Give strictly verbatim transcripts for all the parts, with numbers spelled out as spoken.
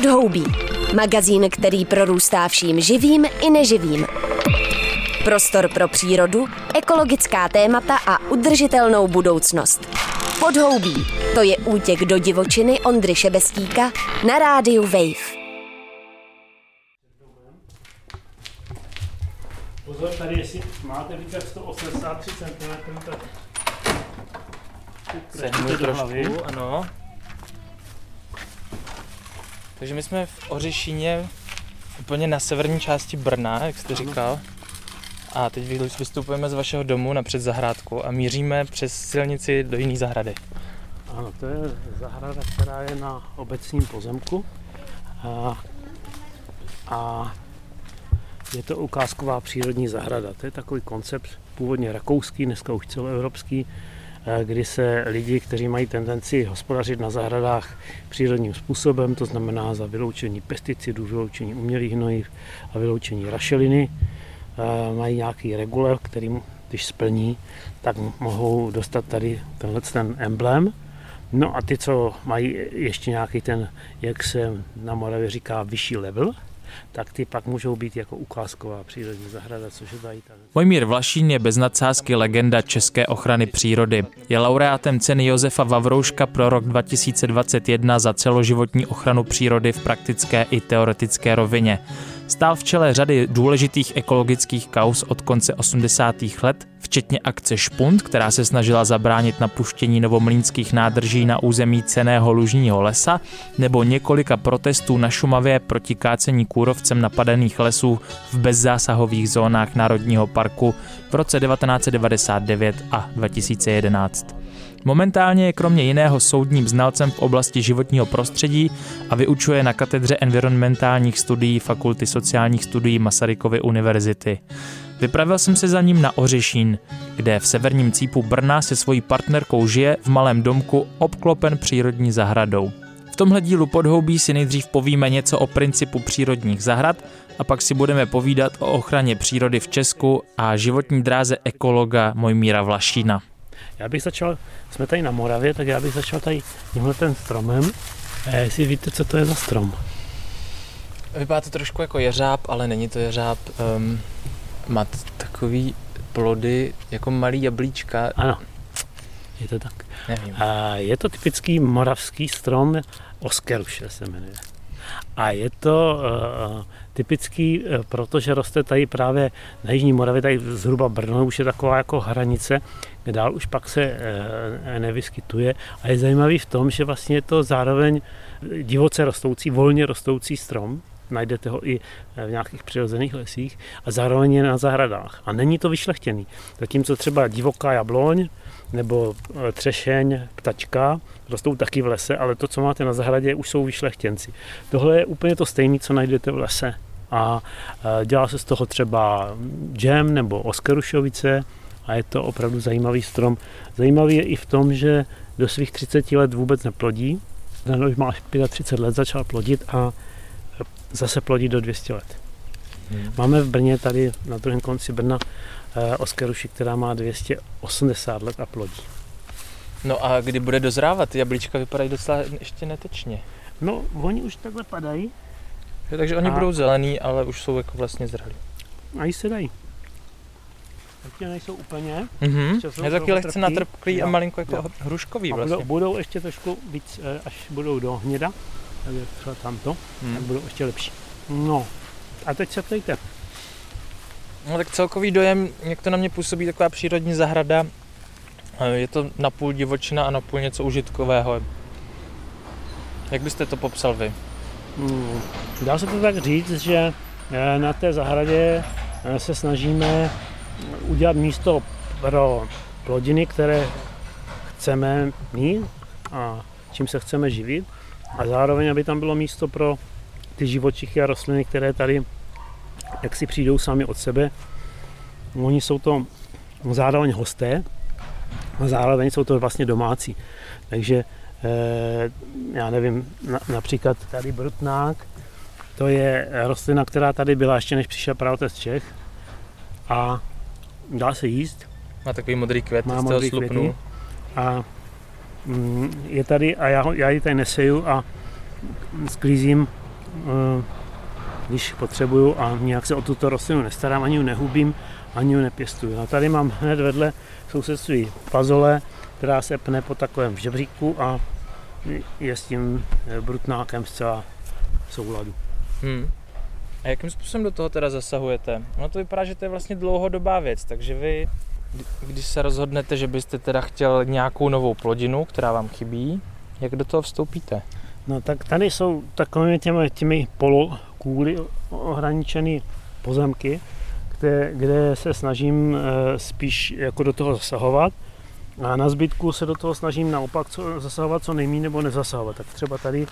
Podhoubí. Magazín, který prorůstá vším živým i neživým. Prostor pro přírodu, ekologická témata a udržitelnou budoucnost. Podhoubí. To je útěk do divočiny Ondry Šebestíka na rádiu Wave. Pozor, tady jestli máte víc jak sto osmdesát tři centimetrů, tak sednu trošku, ano. Takže my jsme v Ořešíně, úplně na severní části Brna, jak jste říkal. A teď vystupujeme z vašeho domu napřed zahrádku a míříme přes silnici do jiné zahrady. Ano, to je zahrada, která je na obecním pozemku. A, a je to ukázková přírodní zahrada. To je takový koncept původně rakouský, dneska už celoevropský, kdy se lidi, kteří mají tendenci hospodařit na zahradách přírodním způsobem, to znamená za vyloučení pesticidů, vyloučení umělých hnojiv a vyloučení rašeliny, mají nějaký regulér, který když splní, tak mohou dostat tady tenhle ten emblém. No a ty, co mají ještě nějaký ten, jak se na Moravě říká, vyšší level, tak ty pak můžou být jako ukázková přírodní zahrada, což je tady. Mojmír Vlašín je bez nadsázky legenda české ochrany přírody. Je laureátem ceny Josefa Vavrouška pro rok dva tisíce dvacet jedna za celoživotní ochranu přírody v praktické i teoretické rovině. Stál v čele řady důležitých ekologických kauz od konce osmdesátých let, včetně akce Špund, která se snažila zabránit napuštění novomlýnských nádrží na území cenného lužního lesa, nebo několika protestů na Šumavě proti kácení kůrovcem napadených lesů v bezzásahových zónách Národního parku v roce devatenáct set devadesát devět a dva tisíce jedenáct. Momentálně je kromě jiného soudním znalcem v oblasti životního prostředí a vyučuje na katedře environmentálních studií Fakulty sociálních studií Masarykovy univerzity. Vypravil jsem se za ním na Ořešín, kde v severním cípu Brna se svojí partnerkou žije v malém domku obklopen přírodní zahradou. V tomhle dílu Podhoubí si nejdřív povíme něco o principu přírodních zahrad a pak si budeme povídat o ochraně přírody v Česku a životní dráze ekologa Mojmíra Vlašína. Já bych začal, jsme tady na Moravě, tak já bych začal tady tímhle ten stromem. A jestli víte, co to je za strom? Vypadá to trošku jako jeřáb, ale není to jeřáb. Um, má takový plody jako malý jablíčka. Ano, je to tak. Nevím. A je to typický moravský strom, oskeruš se jmenuje. A je to uh, typický, uh, protože roste tady právě na jižní Moravě, tady zhruba Brno už je taková jako hranice, kde dál už pak se uh, nevyskytuje. A je zajímavý v tom, že vlastně je to zároveň divoce rostoucí, volně rostoucí strom. Najdete ho i v nějakých přirozených lesích a zároveň je na zahradách. A není to vyšlechtěný. Zatímco třeba divoká jabloň nebo třešeň, ptačka rostou taky v lese, ale to, co máte na zahradě, už jsou vyšlechtěnci. Tohle je úplně to stejné, co najdete v lese. A dělá se z toho třeba džem nebo oskerušovice a je to opravdu zajímavý strom. Zajímavý je i v tom, že do svých třiceti let vůbec neplodí. Ten už má třicet pět let, začal plodit a zase plodí do dvě stě let. Hmm. Máme v Brně tady na druhém konci Brna eh, oskeruši, která má dvě stě osmdesát let a plodí. No a kdy bude dozrávat? Ty jablíčka vypadají docela ještě netečně. No, oni už takhle padají. Jo, takže oni a... budou zelený, ale už jsou jako vlastně zrhlí. A jí se dají. Ještě nejsou úplně. Mm-hmm. Je taky lehce natrpklý a malinko jako jo. hruškový vlastně. A budou, budou ještě trošku víc, až budou do hněda. Tak je třeba tamto, hmm. tak budou ještě lepší. No, a teď se ptejte. No tak celkový dojem, jak to na mě působí, taková přírodní zahrada, je to napůl divočina a napůl něco užitkového. Jak byste to popsal vy? Hmm. Dá se to tak říct, že na té zahradě se snažíme udělat místo pro plodiny, které chceme mít a čím se chceme živit. A zároveň, aby tam bylo místo pro ty živočichy a rostliny, které tady jak si přijdou sami od sebe. Oni jsou to zároveň hosté a zároveň jsou to vlastně domácí. Takže eh, já nevím, na, například tady brutnák, to je rostlina, která tady byla ještě než přišel protest Čech a dá se jíst. Má takový modrý květ, má modrý květy. A je tady a já, ho, já ji tady neseju a sklízím když potřebuju, a nějak se o tuto rostlinu nestarám, ani ji nehubím, ani ji nepěstuju. A tady mám hned vedle sousedství pazole, která se pne po takovém žebříku a je s tím brutnákem zcela v souladu. Hmm. A jakým způsobem do toho teda zasahujete? No to vypadá, že to je vlastně dlouhodobá věc, takže vy, když se rozhodnete, že byste teda chtěl nějakou novou plodinu, která vám chybí, jak do toho vstoupíte? No tak tady jsou takovými těmi, těmi polokůly ohraničené pozemky, kde, kde se snažím spíš jako do toho zasahovat. A na zbytku se do toho snažím naopak co, zasahovat co nejméně nebo nezasahovat. Tak třeba tady,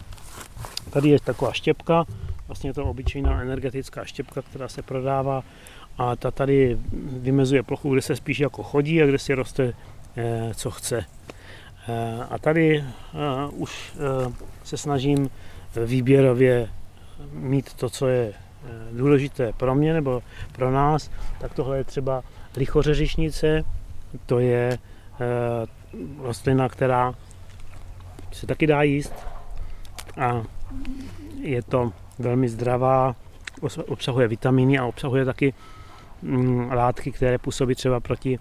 tady je taková štěpka, vlastně to obyčejná energetická štěpka, která se prodává, a ta tady vymezuje plochu, kde se spíš jako chodí a kde si roste eh, co chce. Eh, a tady eh, už eh, se snažím výběrově mít to, co je eh, důležité pro mě nebo pro nás. Tak tohle je třeba lichořeřišnice, to je rostlina, která se taky dá jíst a je to velmi zdravá, obsahuje vitamíny a obsahuje taky látky, které působí třeba proti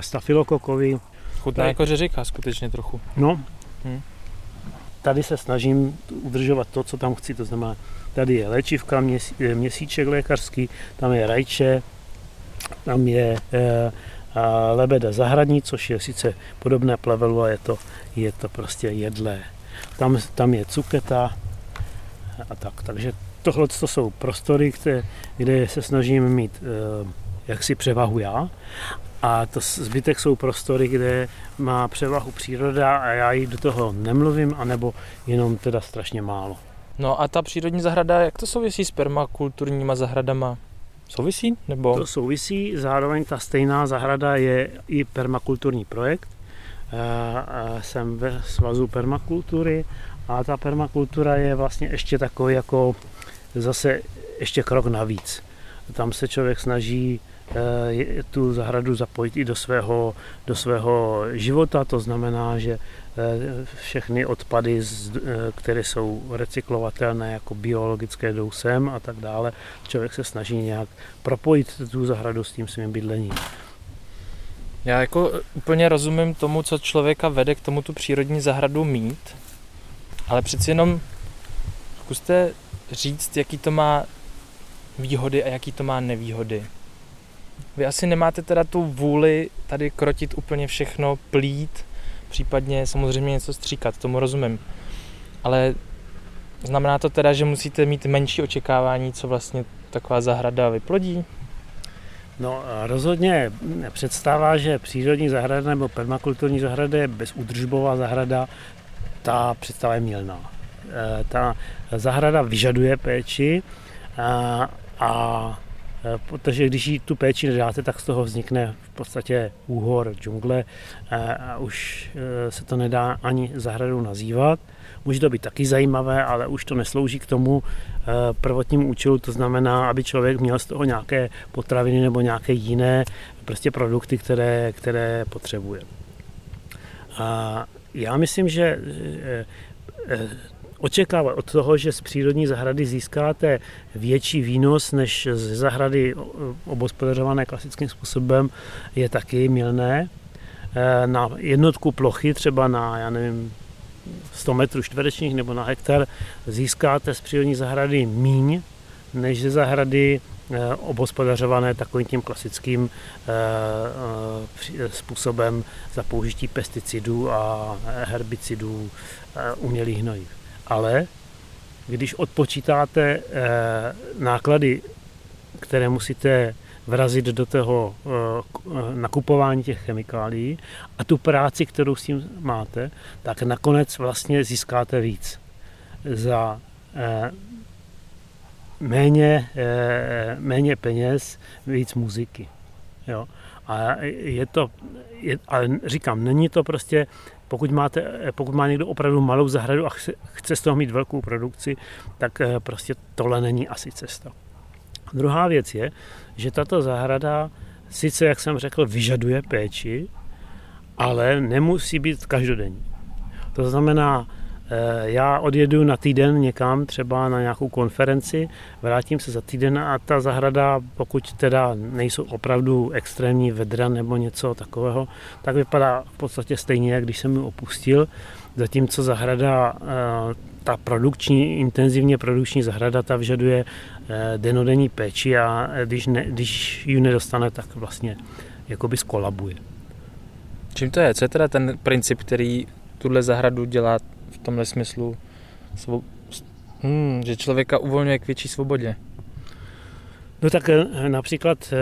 stafilokokovi. Chutná jako řeřika skutečně trochu. No, hmm. Tady se snažím udržovat to, co tam chci, to znamená, tady je léčivka, měsí, měsíček lékařský, tam je rajče, tam je e, A lebeda zahradní, což je sice podobné plevelu, a je to, je to prostě jedlé. Tam, tam je cuketa a tak. Takže tohle to jsou prostory, kde, kde se snažím mít eh, jaksi převahu já. A to zbytek jsou prostory, kde má převahu příroda a já ji do toho nemluvím, anebo jenom teda strašně málo. No a ta přírodní zahrada, jak to souvisí s permakulturníma zahradama? Souvisí? Nebo? To souvisí, zároveň ta stejná zahrada je i permakulturní projekt. Jsem ve svazu permakultury a ta permakultura je vlastně ještě takový jako zase ještě krok navíc. Tam se člověk snaží tu zahradu zapojit i do svého, do svého života, to znamená, že všechny odpady, které jsou recyklovatelné, jako biologické, jdou sem a tak dále. Člověk se snaží nějak propojit tu zahradu s tím svým bydlením. Já jako úplně rozumím tomu, co člověka vede k tomu tu přírodní zahradu mít, ale přeci jenom zkuste říct, jaký to má výhody a jaký to má nevýhody. Vy asi nemáte teda tu vůli tady krotit úplně všechno, plít, případně samozřejmě něco stříkat, tomu rozumím. Ale znamená to teda, že musíte mít menší očekávání, co vlastně taková zahrada vyplodí? No rozhodně představa, že přírodní zahrada nebo permakulturní zahrada je bezúdržbová zahrada, ta představa je mylná. Ta zahrada vyžaduje péči a, a protože když jí tu péči nedáte, tak z toho vznikne v podstatě úhor, džungle a už se to nedá ani zahradou nazývat. Může to být taky zajímavé, ale už to neslouží k tomu prvotnímu účelu, to znamená, aby člověk měl z toho nějaké potraviny nebo nějaké jiné prostě produkty, které, které potřebuje. A já myslím, že očekávat od toho, že z přírodní zahrady získáte větší výnos než z zahrady obhospodařované klasickým způsobem, je taky mylné. Na jednotku plochy, třeba na, já nevím, sto metrů čtverečních nebo na hektar, získáte z přírodní zahrady míň než ze zahrady obhospodařované takovým tím klasickým způsobem za použití pesticidů a herbicidů, umělých hnojiv. Ale když odpočítáte náklady, které musíte vrazit do toho nakupování těch chemikálií a tu práci, kterou s tím máte, tak nakonec vlastně získáte víc. Za méně, méně peněz, víc muziky. Jo? A je to, je, ale říkám, není to prostě. Pokud, máte, pokud má někdo opravdu malou zahradu a chce, chce z toho mít velkou produkci, tak prostě tohle není asi cesta. Druhá věc je, že tato zahrada sice, jak jsem řekl, vyžaduje péči, ale nemusí být každodenní. To znamená, Já odjedu na týden někam, třeba na nějakou konferenci, vrátím se za týden a ta zahrada, pokud teda nejsou opravdu extrémní vedra nebo něco takového, tak vypadá v podstatě stejně, jak když jsem ji opustil. Zatímco zahrada, ta produkční, intenzivně produkční zahrada, ta vyžaduje denodenní péči a když, ne, když ji nedostane, tak vlastně jakoby zkolabuje. Čím to je? Co je teda ten princip, který tuhle zahradu dělá v tomhle smyslu, hmm, že člověka uvolňuje k větší svobodě? No tak například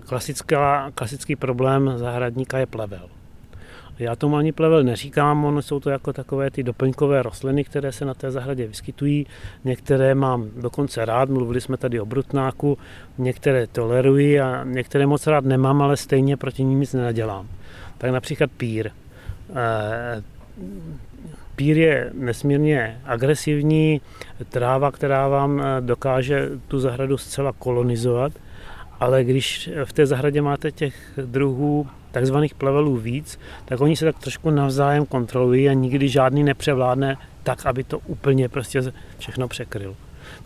klasická, klasický problém zahradníka je plevel. Já tomu ani plevel neříkám, ono jsou to jako takové ty doplňkové rostliny, které se na té zahradě vyskytují. Některé mám dokonce rád, mluvili jsme tady o brutnáku, některé toleruji a některé moc rád nemám, ale stejně proti nim nic nenadělám. Tak například pír. Pír je nesmírně agresivní tráva, která vám dokáže tu zahradu zcela kolonizovat, ale když v té zahradě máte těch druhů takzvaných plevelů víc, tak oni se tak trošku navzájem kontrolují a nikdy žádný nepřevládne tak, aby to úplně prostě všechno překryl.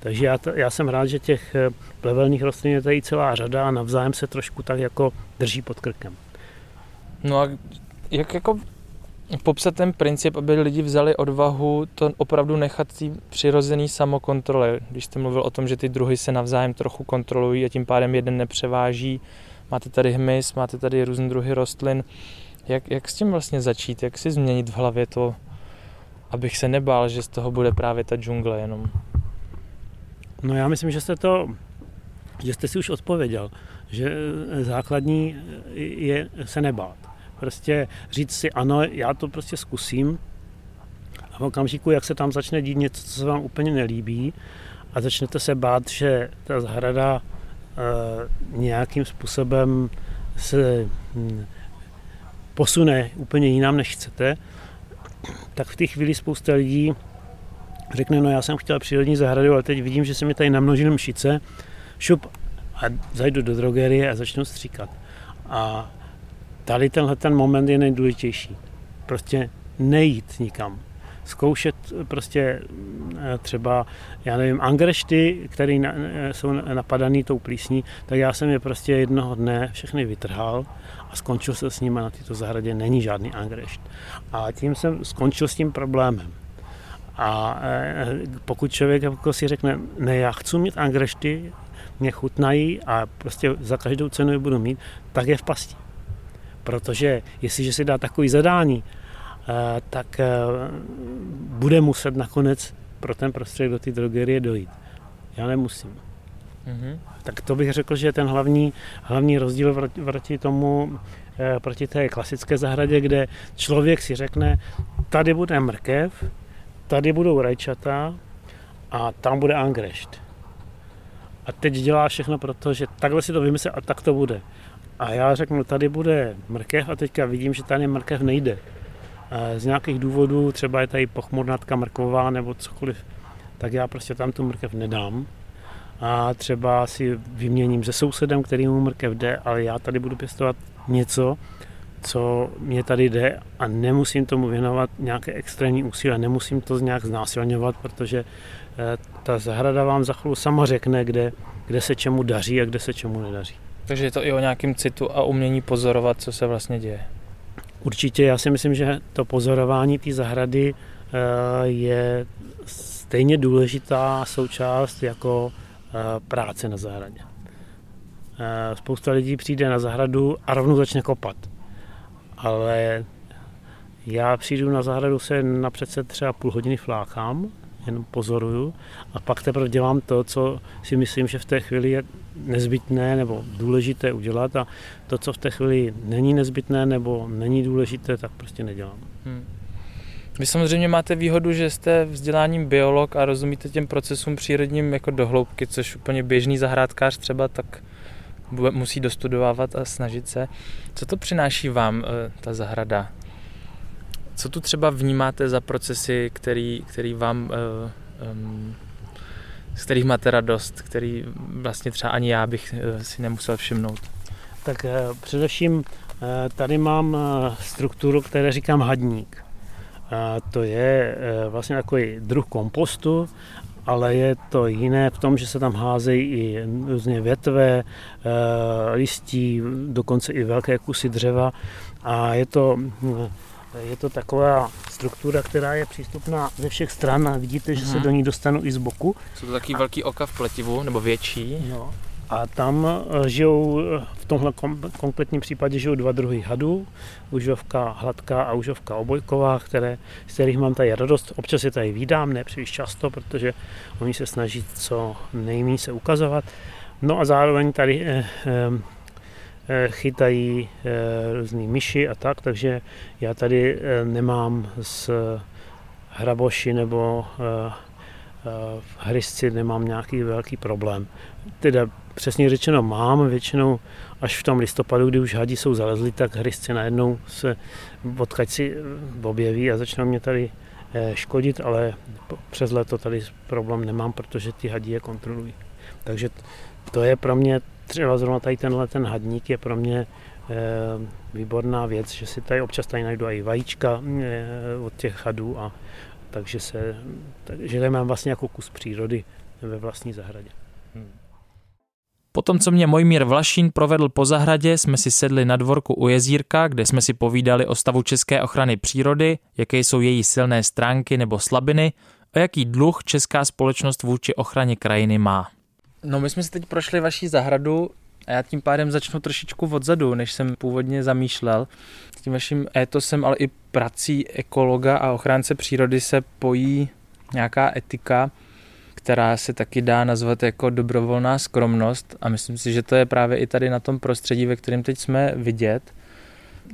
Takže já, to, já jsem rád, že těch plevelných rostlin je tady celá řada a navzájem se trošku tak jako drží pod krkem. No a jak jako popsat ten princip, aby lidi vzali odvahu to opravdu nechat tý přirozený samokontrole? Když jste mluvil o tom, že ty druhy se navzájem trochu kontrolují a tím pádem jeden nepřeváží, máte tady hmyz, máte tady různé druhy rostlin. Jak, jak s tím vlastně začít? Jak si změnit v hlavě to, abych se nebál, že z toho bude právě ta džungle jenom? No já myslím, že jste to, že jste si už odpověděl, že základní je se nebát. Prostě říct si ano, já to prostě zkusím a v okamžiku, jak se tam začne dít něco, co se vám úplně nelíbí a začnete se bát, že ta zahrada nějakým způsobem se posune úplně jinam, než chcete, tak v té chvíli spousta lidí řekne, no já jsem chtěl přírodní zahradu, ale teď vidím, že se mi tady namnožil mšice, šup a zajdu do drogerie a začnu stříkat. A tady tenhle ten moment je nejdůležitější. Prostě nejít nikam. Zkoušet prostě třeba, já nevím, angrešty, které na, jsou napadaný tou plísní, tak já jsem je prostě jednoho dne všechny vytrhal a skončil se s nimi na této zahradě. Není žádný angrešt. A tím jsem skončil s tím problémem. A pokud člověk jako si řekne, ne, já chci mít angrešty, mě chutnají a prostě za každou cenu je budu mít, tak je v pasti. Protože jestliže si dá takový zadání, tak bude muset nakonec pro ten prostředek do té drogerie dojít. Já nemusím. Mm-hmm. Tak to bych řekl, že je ten hlavní, hlavní rozdíl proti, proti tomu, proti té klasické zahradě, kde člověk si řekne, tady bude mrkev, tady budou rajčata a tam bude angrešt. A teď dělá všechno proto, že takhle si to vymyslel a tak to bude. A já řeknu, tady bude mrkev a teďka vidím, že tady mrkev nejde. Z nějakých důvodů, třeba je tady pochmurnatka mrková nebo cokoliv, tak já prostě tam tu mrkev nedám. A třeba si vyměním se sousedem, kterýmu mrkev jde, ale já tady budu pěstovat něco, co mě tady jde a nemusím tomu věnovat nějaké extrémní úsilí, nemusím to nějak znásilňovat, protože ta zahrada vám za chvíli sama řekne, kde, kde se čemu daří a kde se čemu nedaří. Takže je to i o nějakém citu a umění pozorovat, co se vlastně děje. Určitě, já si myslím, že to pozorování té zahrady je stejně důležitá součást jako práce na zahradě. Spousta lidí přijde na zahradu a rovnou začne kopat. Ale já přijdu na zahradu, se napřed se třeba půl hodiny flákám, jenom pozoruju a pak teprve dělám to, co si myslím, že v té chvíli je nezbytné nebo důležité udělat a to, co v té chvíli není nezbytné nebo není důležité, tak prostě nedělám. Hmm. Vy samozřejmě máte výhodu, že jste vzděláním biolog a rozumíte těm procesům přírodním jako dohloubky, což úplně běžný zahrádkář třeba tak musí dostudovávat a snažit se. Co to přináší vám ta zahrada? Co tu třeba vnímáte za procesy, který, který vám, z kterých máte radost, který vlastně třeba ani já bych si nemusel všimnout? Tak především tady mám strukturu, které říkám hadník. A to je vlastně takový druh kompostu, ale je to jiné v tom, že se tam házejí i různě větve, listí, dokonce i velké kusy dřeva. A je to, je to taková struktura, která je přístupná ze všech stran a vidíte, že se do ní dostanu i z boku. Jsou to taky velký oka v pletivu, nebo větší. No. A tam žijou, v tomhle konkrétním případě žijou dva druhy hadů, užovka hladká a užovka obojková, které, z kterých mám tady radost. Občas je tady vídám, ne příliš často, protože oni se snaží co nejméně se ukazovat. No a zároveň tady eh, eh, chytají eh, různý myši a tak, takže já tady eh, nemám s hraboši nebo eh, v hryzci nemám nějaký velký problém. Teda přesně řečeno mám, většinou až v tom listopadu, kdy už hadi jsou zalezli, tak hryzci najednou se odkaď si objeví a začnou mě tady škodit, ale přes léto tady problém nemám, protože ty hadi je kontrolují. Takže to je pro mě, třeba zrovna tady tenhle ten hadník je pro mě výborná věc, že si tady občas tady najdu i vajíčka od těch hadů a takže se, takže mám vlastně jako kus přírody ve vlastní zahradě. Hmm. Potom, co mě Mojmír Vlašín provedl po zahradě, jsme si sedli na dvorku u jezírka, kde jsme si povídali o stavu české ochrany přírody, jaké jsou její silné stránky nebo slabiny a jaký dluh česká společnost vůči ochraně krajiny má. No, my jsme si teď prošli vaši zahradu a já tím pádem začnu trošičku odzadu, než jsem původně zamýšlel. S tím vaším étosem, ale i prací ekologa a ochránce přírody se pojí nějaká etika, která se taky dá nazvat jako dobrovolná skromnost, a myslím si, že to je právě i tady na tom prostředí, ve kterém teď jsme vidět.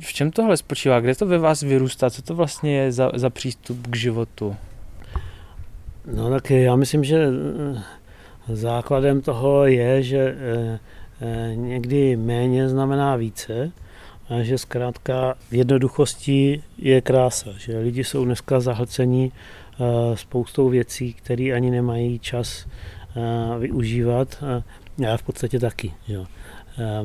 V čem tohle spočívá? Kde to ve vás vyrůstá? Co to vlastně je za, za přístup k životu? No tak já myslím, že základem toho je, že někdy méně znamená více, a že zkrátka v jednoduchosti je krása, že lidi jsou dneska zahlcení spoustou věcí, které ani nemají čas využívat. Já v podstatě taky. Jo.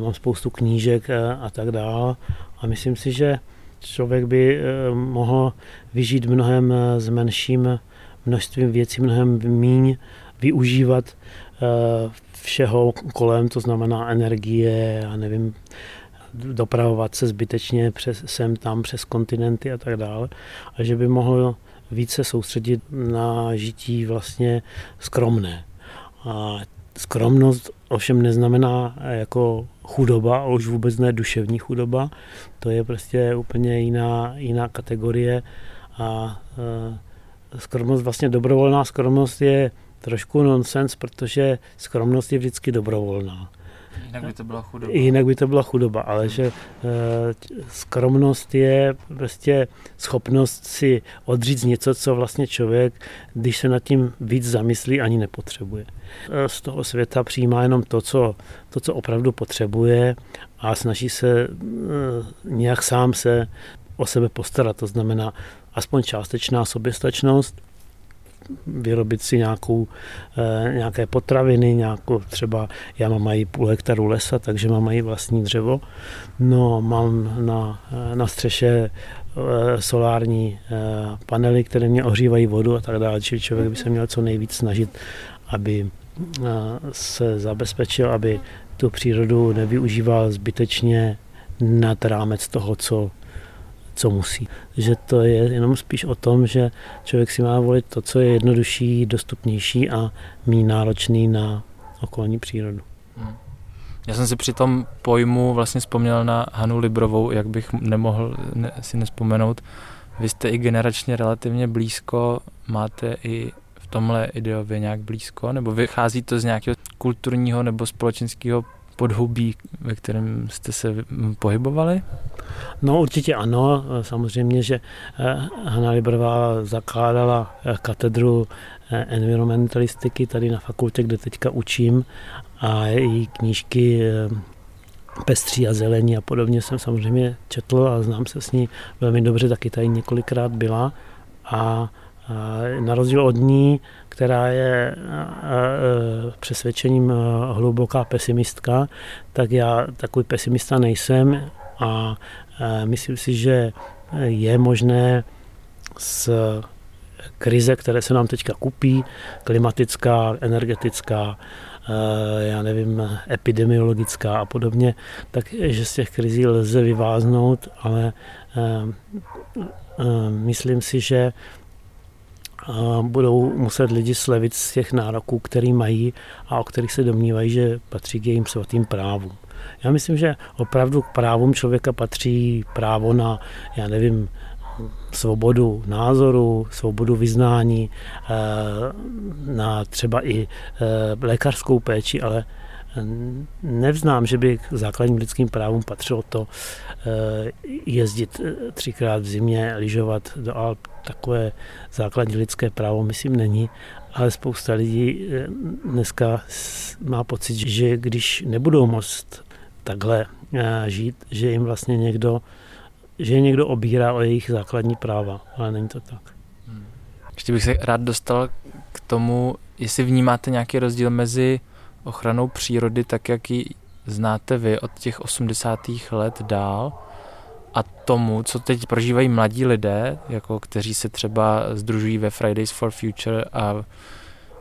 Mám spoustu knížek a tak dále. A myslím si, že člověk by mohl vyžít mnohem s menším množstvím věcí, mnohem míň využívat všeho kolem, to znamená energie a nevím, dopravovat se zbytečně přes, sem tam, přes kontinenty a tak dále. A že by mohl více soustředit na žití vlastně skromné. A skromnost ovšem neznamená jako chudoba, ale už vůbec ne duševní chudoba. To je prostě úplně jiná, jiná kategorie. A e, skromnost, vlastně dobrovolná skromnost je trošku nonsens, protože skromnost je vždycky dobrovolná. Jinak by to byla chudoba. Jinak by to byla chudoba, ale že skromnost je prostě schopnost si odříct něco, co vlastně člověk, když se nad tím víc zamyslí, ani nepotřebuje. Z toho světa přijímá jenom to, co, to, co opravdu potřebuje, a snaží se nějak sám se o sebe postarat. To znamená aspoň částečná soběstačnost, vyrobit si nějakou, nějaké potraviny, nějakou, třeba já mám mají půl hektaru lesa, takže mám mají vlastní dřevo. No, mám na, na střeše solární panely, které mě ohřívají vodu a tak dále. Čili člověk by se měl co nejvíc snažit, aby se zabezpečil, aby tu přírodu nevyužíval zbytečně nad rámec toho, co co musí. Že to je jenom spíš o tom, že člověk si má volit to, co je jednodušší, dostupnější a méně náročný na okolní přírodu. Já jsem si při tom pojmu vlastně vzpomněl na Hanu Librovou, jak bych nemohl ne, si nespomenout. Vy jste i generačně relativně blízko, máte i v tomhle ideově nějak blízko, nebo vychází to z nějakého kulturního nebo společenského podhubí, ve kterém jste se pohybovali? No určitě ano, samozřejmě, že Hana Librová zakládala katedru environmentalistiky tady na fakultě, kde teďka učím, a její knížky Pestří a zelení a podobně jsem samozřejmě četl a znám se s ní velmi dobře, taky tady několikrát byla, a na rozdíl od ní, která je přesvědčením hluboká pesimistka, tak já takový pesimista nejsem a myslím si, že je možné z krize, které se nám teďka kupí, klimatická, energetická, já nevím, epidemiologická a podobně, takže z těch krizí lze vyváznout, ale myslím si, že budou muset lidi slevit z těch nároků, který mají a o kterých se domnívají, že patří k jejím svatým právům. Já myslím, že opravdu k právům člověka patří právo na, já nevím, svobodu názoru, svobodu vyznání, na třeba i lékařskou péči, ale nevznám, že by k základním lidským právům patřilo to jezdit třikrát v zimě, lyžovat do Alp. Takové základní lidské právo, myslím, není, ale spousta lidí dneska má pocit, že když nebudou moct takhle žít, že jim vlastně někdo, že někdo obírá o jejich základní práva, ale není to tak. Ještě bych se rád dostal k tomu, jestli vnímáte nějaký rozdíl mezi ochranou přírody, tak jak ji znáte vy od těch osmdesátých let dál, a tomu, co teď prožívají mladí lidé, jako kteří se třeba sdružují ve Fridays for Future a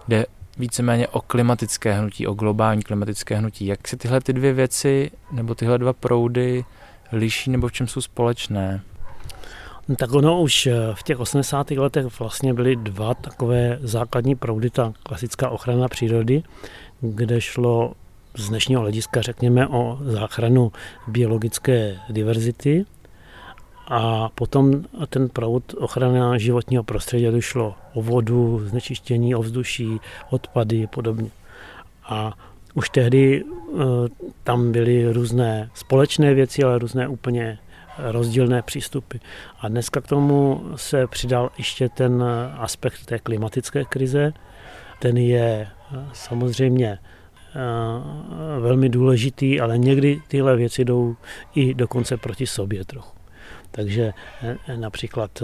jde víceméně o klimatické hnutí, o globální klimatické hnutí. Jak se tyhle ty dvě věci nebo tyhle dva proudy liší nebo v čem jsou společné? No, tak ono už v těch osmdesátých letech vlastně byly dva takové základní proudy, ta klasická ochrana přírody, kde šlo z dnešního hlediska řekněme o záchranu biologické diverzity a potom ten proud ochrana životního prostředí, došlo o vodu, znečištění ovzduší, odpady a podobně. A už tehdy tam byly různé společné věci, ale různé úplně rozdílné přístupy. A dneska k tomu se přidal ještě ten aspekt té klimatické krize. Ten je samozřejmě velmi důležitý, ale někdy tyhle věci jdou i dokonce proti sobě trochu. Takže například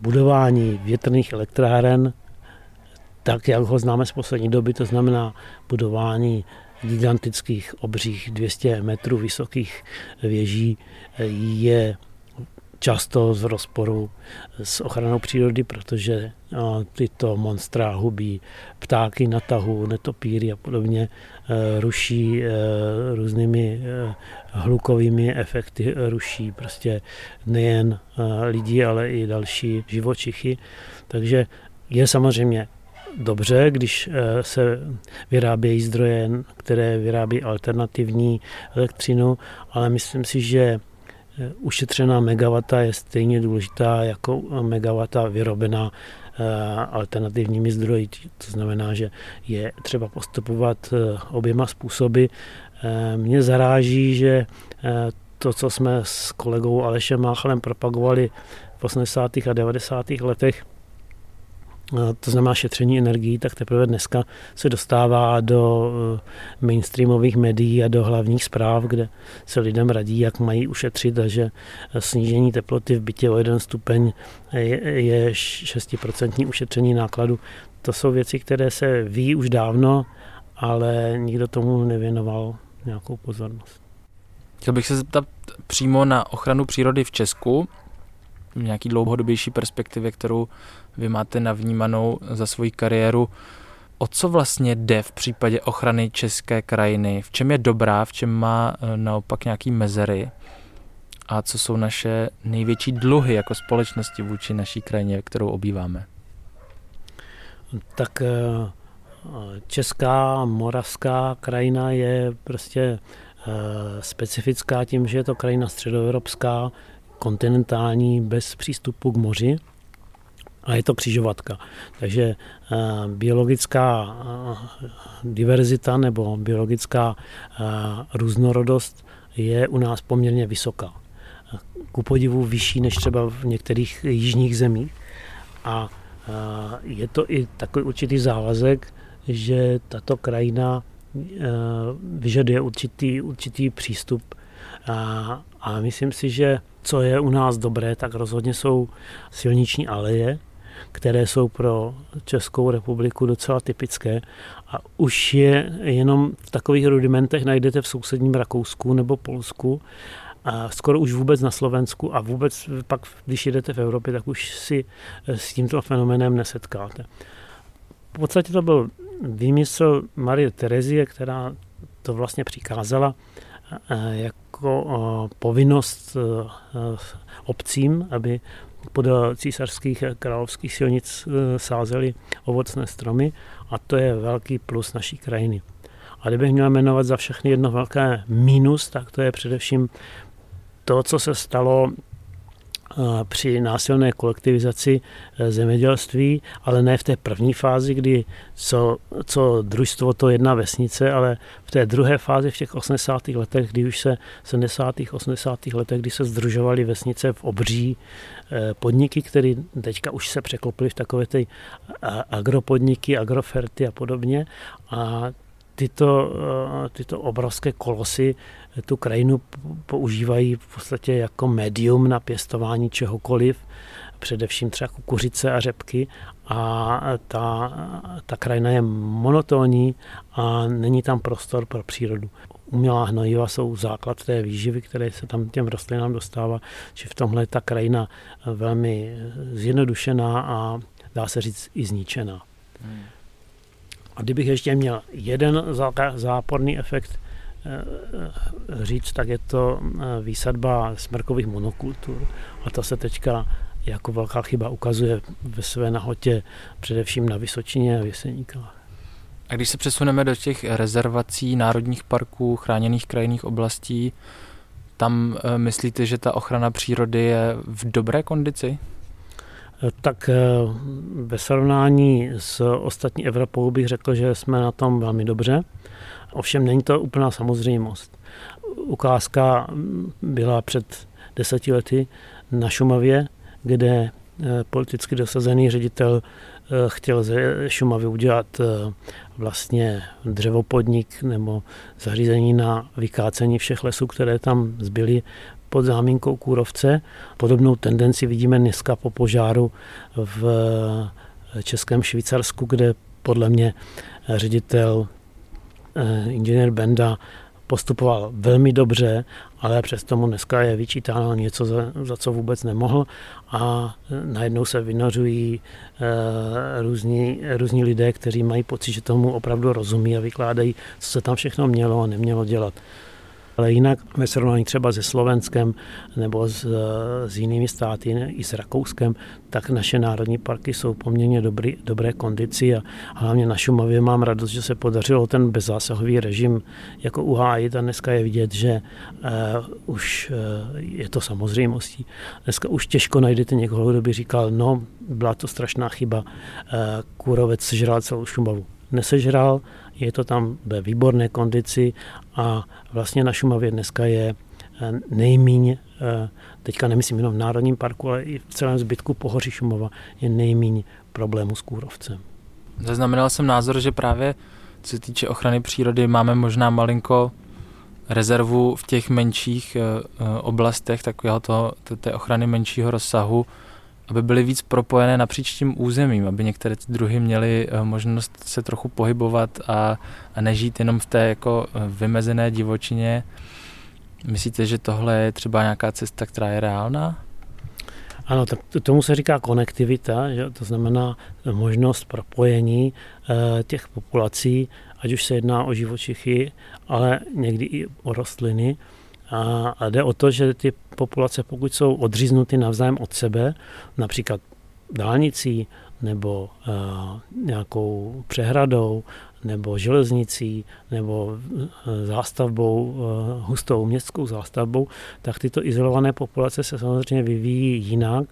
budování větrných elektráren, tak jak ho známe z poslední doby, to znamená budování gigantických obřích dvě stě metrů vysokých věží, je často v rozporu s ochranou přírody, protože tyto monstra hubí ptáky na tahu, netopýry a podobně, ruší různými hlukovými efekty, ruší prostě nejen lidi, ale i další živočichy. Takže je samozřejmě dobře, když se vyrábějí zdroje, které vyrábí alternativní elektřinu, ale myslím si, že ušetřená megawata je stejně důležitá jako megawata vyrobená alternativními zdroji. To znamená, že je třeba postupovat oběma způsoby. Mě zaráží, že to, co jsme s kolegou Alešem Máchalem propagovali v osmdesátých a devadesátých letech, to znamená šetření energií, tak teprve dneska se dostává do mainstreamových médií a do hlavních zpráv, kde se lidem radí, jak mají ušetřit a že snížení teploty v bytě o jeden stupeň je šest procent ušetření nákladu. To jsou věci, které se ví už dávno, ale nikdo tomu nevěnoval nějakou pozornost. Chtěl bych se zeptat přímo na ochranu přírody v Česku, v nějaký dlouhodobější perspektivě, kterou vy máte navnímanou za svoji kariéru. O co vlastně jde v případě ochrany české krajiny? V čem je dobrá, v čem má naopak nějaký mezery? A co jsou naše největší dluhy jako společnosti vůči naší krajině, kterou obýváme? Tak česká, moravská krajina je prostě specifická tím, že je to krajina středoevropská, kontinentální, bez přístupu k moři. A je to křižovatka. Takže biologická diverzita nebo biologická různorodost je u nás poměrně vysoká. Ku podivu vyšší než třeba v některých jižních zemích. A je to i takový určitý závazek, že tato krajina vyžaduje určitý, určitý přístup. A, a myslím si, že co je u nás dobré, tak rozhodně jsou silniční aleje, které jsou pro Českou republiku docela typické a už je jenom v takových rudimentech najdete v sousedním Rakousku nebo Polsku skoro už vůbec na Slovensku a vůbec pak, když jedete v Evropě, tak už si s tímto fenoménem nesetkáte. V podstatě to byl výmysl Marie Terezie, která to vlastně přikázala jako povinnost obcím, aby podél císařských a královských silnic sázeli ovocné stromy, a to je velký plus naší krajiny. A kdybych měl jmenovat za všechny jedno velké mínus, tak to je především to, co se stalo při násilné kolektivizaci zemědělství, ale ne v té první fázi, kdy co, co družstvo, to jedna vesnice, ale v té druhé fázi v těch osmdesátých letech, kdy už se sedmdesátých osmdesátých letech, kdy se združovaly vesnice v obří podniky, které teďka už se překlopily v takové ty agropodniky, agroferty a podobně, a Tyto, tyto obrovské kolosy tu krajinu používají v podstatě jako médium na pěstování čehokoliv, především třeba kukuřice a řepky, a ta, ta krajina je monotónní a není tam prostor pro přírodu. Umělá hnojiva jsou základ té výživy, které se tam těm rostlinám dostává, či v tomhle je ta krajina velmi zjednodušená a dá se říct i zničená. Hmm. A kdybych ještě měl jeden záporný efekt říct, tak je to výsadba smrkových monokultur. A ta se teďka jako velká chyba ukazuje ve své nahotě, především na Vysočině a v Jeseníkách. A když se přesuneme do těch rezervací, národních parků, chráněných krajinných oblastí, tam myslíte, že ta ochrana přírody je v dobré kondici? Tak ve srovnání s ostatní Evropou bych řekl, že jsme na tom velmi dobře. Ovšem není to úplná samozřejmost. Ukázka byla před deseti lety na Šumavě, kde politicky dosazený ředitel chtěl ze Šumavy udělat vlastně dřevopodnik nebo zařízení na vykácení všech lesů, které tam zbyly pod záminkou kůrovce. Podobnou tendenci vidíme dneska po požáru v Českém Švýcarsku, kde podle mě ředitel inženýr Benda postupoval velmi dobře, ale přesto mu dneska je vyčítáno něco, za, za co vůbec nemohl, a najednou se vynořují e, různí, různí lidé, kteří mají pocit, že tomu opravdu rozumí a vykládají, co se tam všechno mělo a nemělo dělat. Ale jinak ve srovnání třeba se Slovenskem nebo s, s jinými státy, ne, i s Rakouskem, tak naše národní parky jsou poměrně dobrý, dobré kondici a hlavně na Šumavě mám radost, že se podařilo ten bezzásahový režim jako uhájit, a dneska je vidět, že uh, už uh, je to samozřejmostí. Dneska už těžko najdete někoho, kdo by říkal, no byla to strašná chyba, uh, kůrovec sežral celou Šumavu. Nesežral, je to tam ve výborné kondici a vlastně na Šumavě dneska je nejmíň, teďka nemyslím jenom v Národním parku, ale i v celém zbytku pohoří Šumava, je nejmíň problémů s kůrovcem. Zaznamenal jsem názor, že právě co se týče ochrany přírody máme možná malinko rezervu v těch menších oblastech, takového toho, té ochrany menšího rozsahu, aby byly víc propojené napříč tím územím, aby některé druhy měly možnost se trochu pohybovat a, a nežít jenom v té jako vymezené divočině. Myslíte, že tohle je třeba nějaká cesta, která je reálná? Ano, tak tomu se říká konektivita, že? To znamená možnost propojení e, těch populací, ať už se jedná o živočichy, ale někdy i o rostliny. A jde o to, že ty populace, pokud jsou odříznuty navzájem od sebe, například dálnicí nebo uh, nějakou přehradou nebo železnicí nebo uh, zástavbou, uh, hustou městskou zástavbou, tak tyto izolované populace se samozřejmě vyvíjí jinak.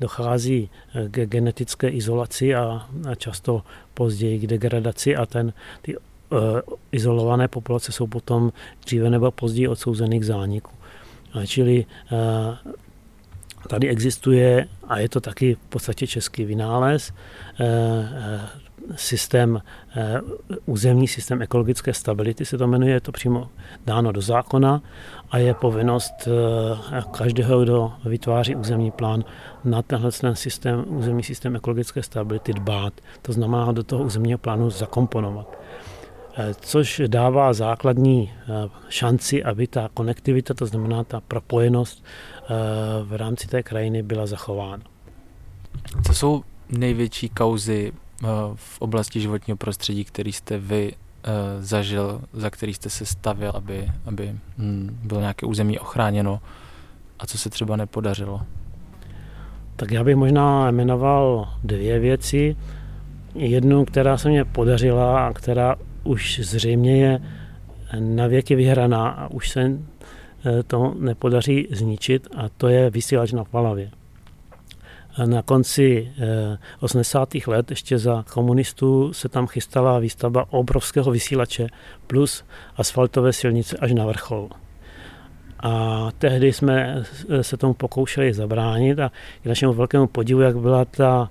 Dochází k genetické izolaci a, a často později k degradaci a ten, ty izolované populace jsou potom dříve nebo později odsouzeny k zániku. Čili tady existuje, a je to taky v podstatě český vynález, systém, územní systém ekologické stability se to jmenuje, je to přímo dáno do zákona a je povinnost každého, kdo vytváří územní plán, na tenhle systém, územní systém ekologické stability dbát. To znamená do toho územního plánu zakomponovat. což dává základní šanci, aby ta konektivita, to znamená ta propojenost v rámci té krajiny byla zachována. Co jsou největší kauzy v oblasti životního prostředí, který jste vy zažil, za který jste se stavěl, aby, aby bylo nějaké území ochráněno a co se třeba nepodařilo? Tak já bych možná jmenoval dvě věci. Jednu, která se mně podařila a která už zřejmě je navěky vyhraná a už se to nepodaří zničit, a to je vysílač na Palavě. Na konci osmdesátých let ještě za komunistů se tam chystala výstavba obrovského vysílače plus asfaltové silnice až na vrchol. A tehdy jsme se tomu pokoušeli zabránit a k našemu velkému podivu, jak byla ta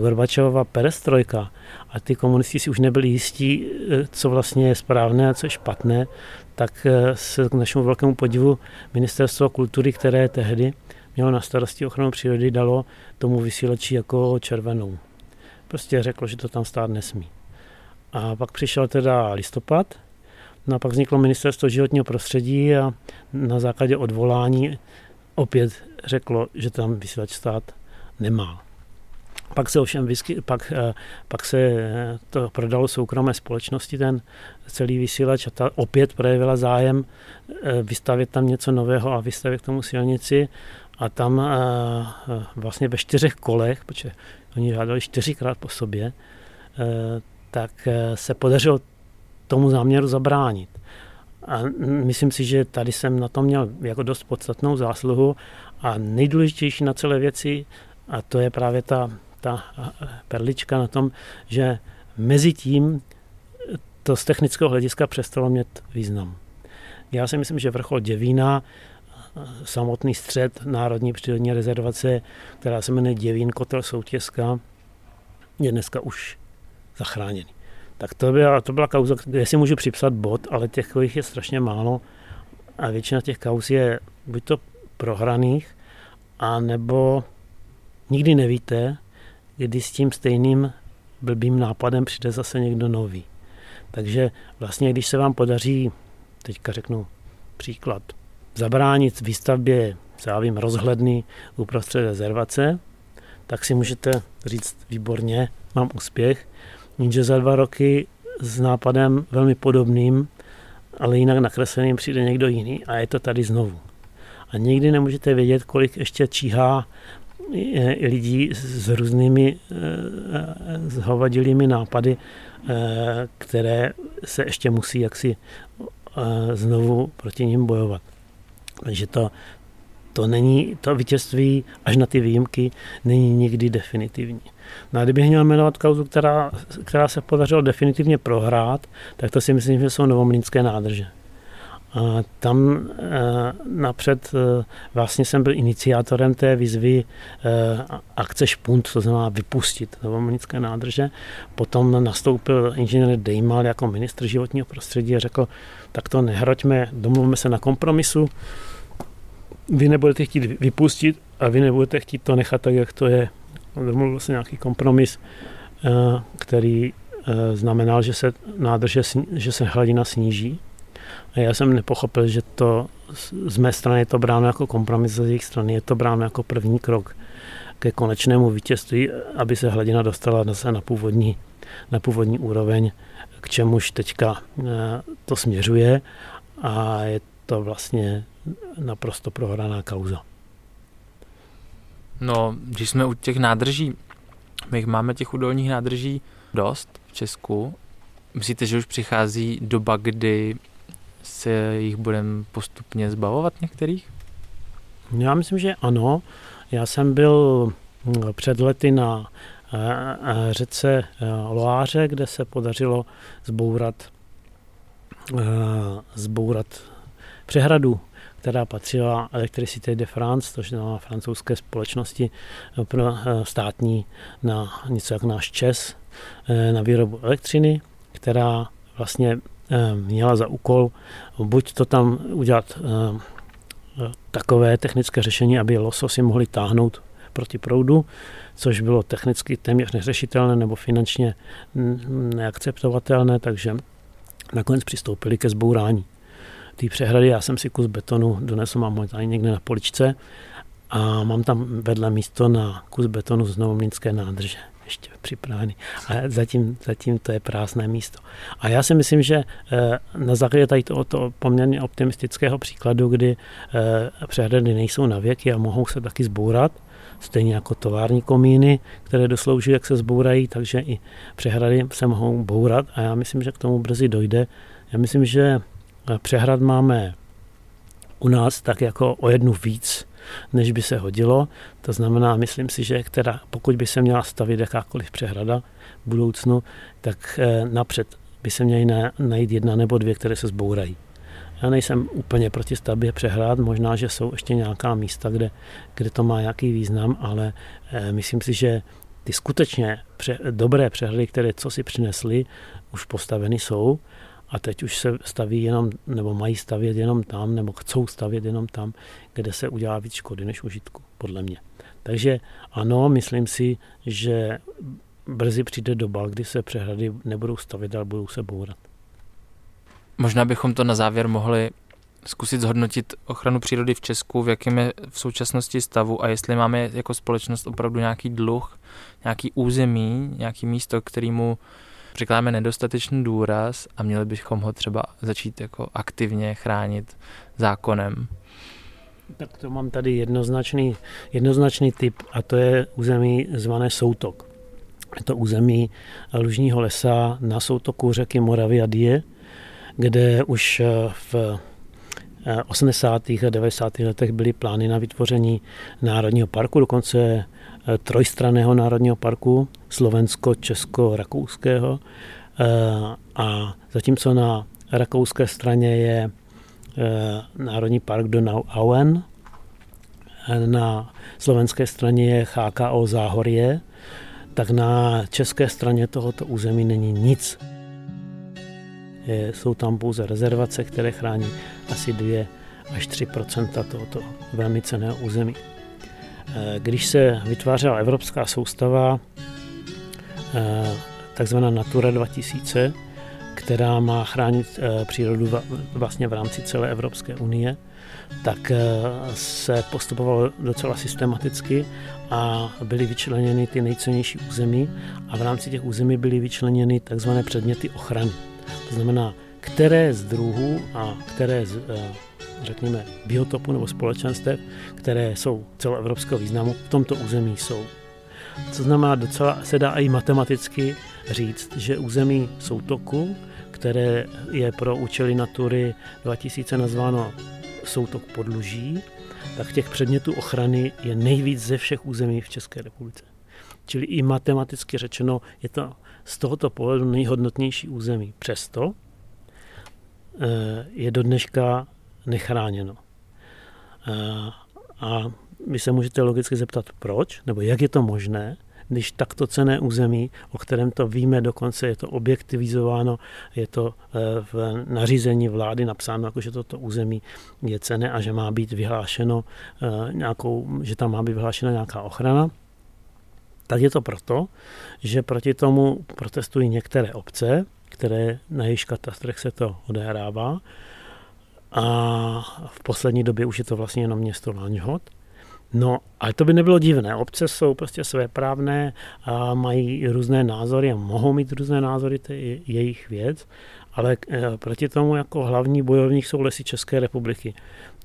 Gorbačovova perestrojka a ty komunisti si už nebyli jistí, co vlastně je správné a co je špatné, tak se k našemu velkému podivu Ministerstvo kultury, které tehdy mělo na starosti ochranu přírody, dalo tomu vysílači jako červenou. Prostě řeklo, že to tam stát nesmí. A pak přišel teda listopad, no a pak vzniklo Ministerstvo životního prostředí a na základě odvolání opět řeklo, že tam vysílač stát nemá. Pak se ovšem vysky, pak, pak se to prodalo soukromé společnosti, ten celý vysílač, a ta opět projevila zájem vystavět tam něco nového a vystavět k tomu silnici. A tam vlastně ve čtyřech kolech, protože oni žádali čtyřikrát po sobě, tak se podařilo tomu záměru zabránit. A myslím si, že tady jsem na tom měl jako dost podstatnou zásluhu a nejdůležitější na celé věci, a to je právě ta, ta perlička na tom, že mezi tím to z technického hlediska přestalo mít význam. Já si myslím, že vrchol Děvína, samotný střed Národní přírodní rezervace, která se jmenuje Děvín kotel Soutězka, je dneska už zachráněný. Tak to byla, to byla kauza, kde si můžu připsat bod, ale těch, kterých je strašně málo a většina těch kauz je buď to prohraných, anebo nikdy nevíte, kdy s tím stejným blbým nápadem přijde zase někdo nový. Takže vlastně, když se vám podaří, teďka řeknu příklad, zabránit výstavbě, já vím, rozhledny uprostřed rezervace, tak si můžete říct výborně, mám úspěch, jenže za dva roky s nápadem velmi podobným, ale jinak nakresleným přijde někdo jiný a je to tady znovu. A nikdy nemůžete vědět, kolik ještě číhá lidí s různými zhovadilými nápady, které se ještě musí jaksi znovu proti nim bojovat. Takže to, to není, to vítězství až na ty výjimky není nikdy definitivní. No a kdybych měl jmenovat kauzu, která, která se podařilo definitivně prohrát, tak to si myslím, že jsou Novomlýnské nádrže. A tam e, napřed e, vlastně jsem byl iniciátorem té výzvy e, akce Špund, to znamená vypustit Novomlýnské nádrže. Potom nastoupil inženýr Dejmal jako ministr životního prostředí a řekl, tak to nehroťme, domluvme se na kompromisu. Vy nebudete chtít vypustit a vy nebudete chtít to nechat tak, jak to je. Domluvil se nějaký kompromis, e, který e, znamenal, že se nádrže, že se hladina sníží. A já jsem nepochopil, že to z mé strany je to bráno jako kompromis, z jejich strany je to bráno jako první krok ke konečnému vítězství, aby se hladina dostala zase na původní, na původní úroveň, k čemuž teďka to směřuje a je to vlastně naprosto prohraná kauza. No, když jsme u těch nádrží, my máme těch údolních nádrží dost v Česku. Myslíte, že už přichází doba, kdy se jich budeme postupně zbavovat některých? Já myslím, že ano. Já jsem byl před lety na řece Loáře, kde se podařilo zbourat, zbourat přehradu, která patřila Électricité de France, což znamená francouzské společnosti pro státní na něco jak náš ČES, na výrobu elektřiny, která vlastně měla za úkol buď to tam udělat takové technické řešení, aby lososi mohli táhnout proti proudu, což bylo technicky téměř neřešitelné nebo finančně neakceptovatelné, takže nakonec přistoupili ke zbourání té přehrady. Já jsem si kus betonu donesl, mám ho tady někde na poličce a mám tam vedle místo na kus betonu z Novomlýnské nádrže. Ještě připravený. A zatím, zatím to je prázdné místo. A já si myslím, že na základě tady tohoto poměrně optimistického příkladu, kdy přehrady nejsou na věky a mohou se taky zbourat, stejně jako tovární komíny, které doslouží, jak se zbourají, takže i přehrady se mohou bourat a já myslím, že k tomu brzy dojde. Já myslím, že přehrad máme u nás tak jako o jednu víc, než by se hodilo. To znamená, myslím si, že která, pokud by se měla stavit jakákoliv přehrada v budoucnu, tak napřed by se měly najít jedna nebo dvě, které se zbourají. Já nejsem úplně proti stavbě přehrad, možná, že jsou ještě nějaká místa, kde, kde to má nějaký význam, ale myslím si, že ty skutečně pře- dobré přehrady, které co si přinesly, už postaveny jsou. A teď už se staví jenom, nebo mají stavět jenom tam, nebo chcou stavět jenom tam, kde se udělá víc škody než užitku, podle mě. Takže ano, myslím si, že brzy přijde doba, kdy se přehrady nebudou stavět, ale budou se bourat. Možná bychom to na závěr mohli zkusit zhodnotit ochranu přírody v Česku, v jakém je v současnosti stavu a jestli máme jako společnost opravdu nějaký dluh, nějaký území, nějaký místo, kterému přikládáme nedostatečný důraz a měli bychom ho třeba začít jako aktivně chránit zákonem. Tak to mám tady jednoznačný, jednoznačný typ a to je území zvané Soutok. Je to území lužního lesa na soutoku řeky Moravy a Dyje, kde už v osmdesátých a devadesátých letech byly plány na vytvoření národního parku, dokonce trojstranného národního parku, slovensko-česko-rakouského. A zatímco na rakouské straně je Národní park Donauauen, na slovenské straně je H K O Záhorie, tak na české straně tohoto území není nic. Jsou tam pouze rezervace, které chrání asi dva až tři procenta tohoto velmi cenného území. Když se vytvářela evropská soustava, takzvaná Natura dva tisíce, která má chránit přírodu vlastně v rámci celé Evropské unie, tak se postupovalo docela systematicky a byly vyčleněny ty nejcennější území a v rámci těch území byly vyčleněny takzvané předměty ochrany. To znamená, které z druhů a které z, řekněme, biotopu nebo společenstev, které jsou celoevropského významu, v tomto území jsou. To znamená, docela se dá i matematicky říct, že území Soutoku, které je pro účely Natury dva tisíce nazváno Soutok Podluží, tak těch předmětů ochrany je nejvíc ze všech území v České republice. Čili i matematicky řečeno je to z tohoto pohledu nejhodnotnější území. Přesto je do dneška nechráněno. A vy se můžete logicky zeptat, proč, nebo jak je to možné, když takto cenné území, o kterém to víme, dokonce je to objektivizováno, je to v nařízení vlády napsáno, že toto území je cenné a že má být vyhlášeno nějakou, že tam má být vyhlášena nějaká ochrana. Tak je to proto, že proti tomu protestují některé obce, které na jejich katastrech se to odehrává. A v poslední době už je to vlastně jenom město Lanžhot. No, ale to by nebylo divné. Obce jsou prostě svéprávné a mají různé názory a mohou mít různé názory, to je jejich věc. Ale proti tomu jako hlavní bojovník jsou Lesy České republiky.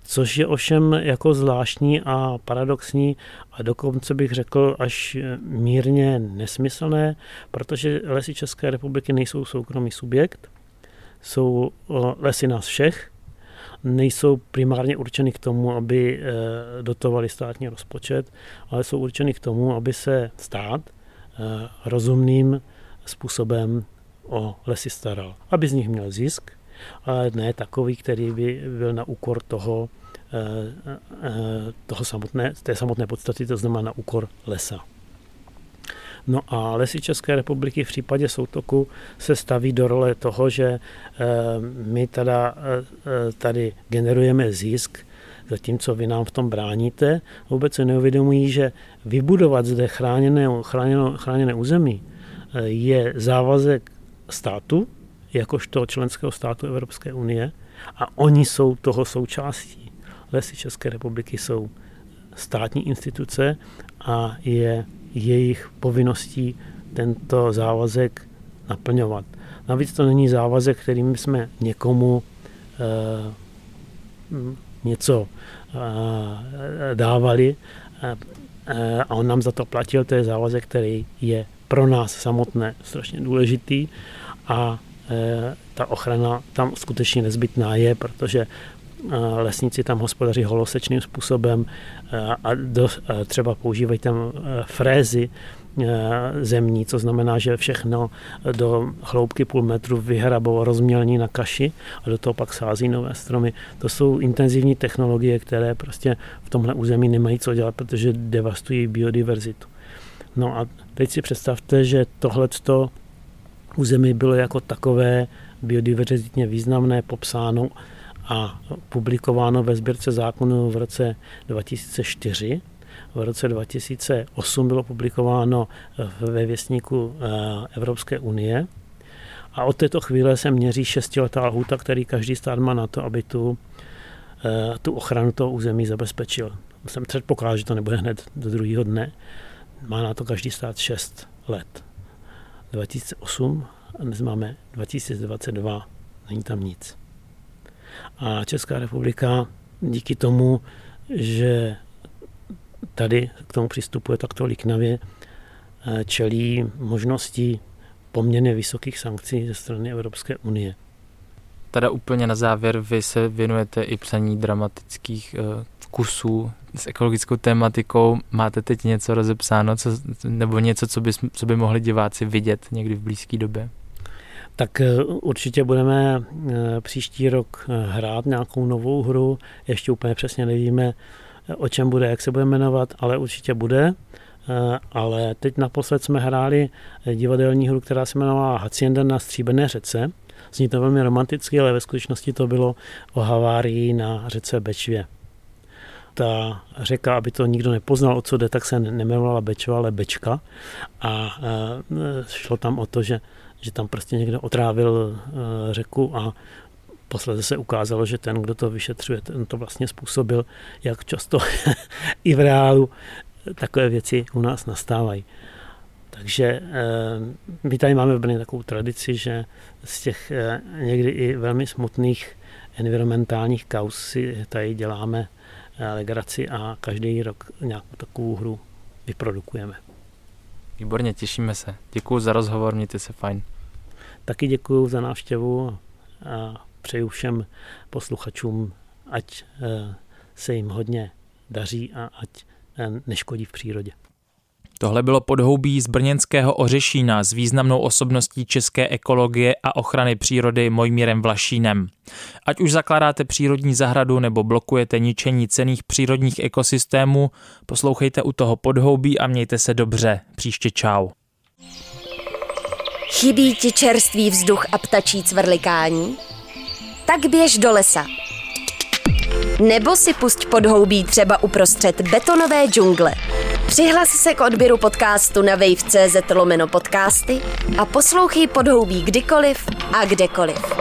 Což je ovšem jako zvláštní a paradoxní a dokonce bych řekl až mírně nesmyslné, protože Lesy České republiky nejsou soukromý subjekt, jsou lesy nás všech, nejsou primárně určeny k tomu, aby dotovali státní rozpočet, ale jsou určeny k tomu, aby se stát rozumným způsobem o lesy staral, aby z nich měl zisk, ale ne takový, který by byl na úkor toho, toho samotné, té samotné podstaty, to znamená na úkor lesa. No a Lesy České republiky v případě Soutoku se staví do role toho, že my teda, tady generujeme zisk, zatímco vy nám v tom bráníte. Vůbec se neuvědomují, že vybudovat zde chráněné, chráněno, chráněné území je závazek státu, jakožto členského státu Evropské unie a oni jsou toho součástí. Lesy České republiky jsou státní instituce a je jejich povinností tento závazek naplňovat. Navíc to není závazek, kterým jsme někomu eh, něco eh, dávali eh, eh, a on nám za to platil. To je závazek, který je pro nás samotné strašně důležitý a eh, ta ochrana tam skutečně nezbytná je, protože lesníci tam hospodaří holosečným způsobem a do, třeba používají tam frézy zemní, co znamená, že všechno do hloubky půl metru vyhrabou a rozmělní na kaši a do toho pak sází nové stromy. To jsou intenzivní technologie, které prostě v tomhle území nemají co dělat, protože devastují biodiverzitu. No a teď si představte, že tohleto území bylo jako takové biodiverzitně významné, popsáno a publikováno ve sbírce zákonů v roce dva tisíce čtyři. V roce dva tisíce osm bylo publikováno ve věstníku Evropské unie. A od této chvíle se měří šestiletá lhůta, který každý stát má na to, aby tu, tu ochranu toho území zabezpečil. Jsem předpokládal, že to nebude hned do druhého dne. Má na to každý stát šest let. dva tisíce osm a dnes máme dva tisíce dvacet dva. Není tam nic. A Česká republika díky tomu, že tady k tomu přistupuje takto liknavě, čelí možnosti poměrně vysokých sankcí ze strany Evropské unie. Teda úplně na závěr, vy se věnujete i psaní dramatických kusů s ekologickou tématikou. Máte teď něco rozepsáno co, nebo něco, co by, co by mohli diváci vidět někdy v blízké době? Tak určitě budeme příští rok hrát nějakou novou hru. Ještě úplně přesně nevíme, o čem bude, jak se bude jmenovat, ale určitě bude. Ale teď naposled jsme hráli divadelní hru, která se jmenovala Hacienda na stříbrné řece. Zní to velmi romanticky, ale ve skutečnosti to bylo o havárii na řece Bečvě. Ta řeka, aby to nikdo nepoznal, o co jde, tak se nejmenovala Bečva, ale Bečka. A šlo tam o to, že že tam prostě někdo otrávil řeku a posledně se ukázalo, že ten, kdo to vyšetřuje, ten to vlastně způsobil, jak často i v reálu takové věci u nás nastávají. Takže my tady máme v Brně takovou tradici, že z těch někdy i velmi smutných environmentálních kauz si tady děláme legraci a každý rok nějakou takovou hru vyprodukujeme. Výborně, těšíme se. Děkuju za rozhovor, mějte se fajn. Taky děkuju za návštěvu a přeju všem posluchačům, ať se jim hodně daří a ať neškodí v přírodě. Tohle bylo Podhoubí z brněnského Ořešína s významnou osobností české ekologie a ochrany přírody Mojmírem Vlašínem. Ať už zakládáte přírodní zahradu nebo blokujete ničení cenných přírodních ekosystémů, poslouchejte u toho Podhoubí a mějte se dobře. Příště čau. Chybí ti čerstvý vzduch a ptačí cvrlikání? Tak běž do lesa. Nebo si pusť Podhoubí třeba uprostřed betonové džungle. Přihlas se k odběru podcastu na wave tečka cz lomeno podcasty a poslouchej Podhoubí kdykoliv a kdekoliv.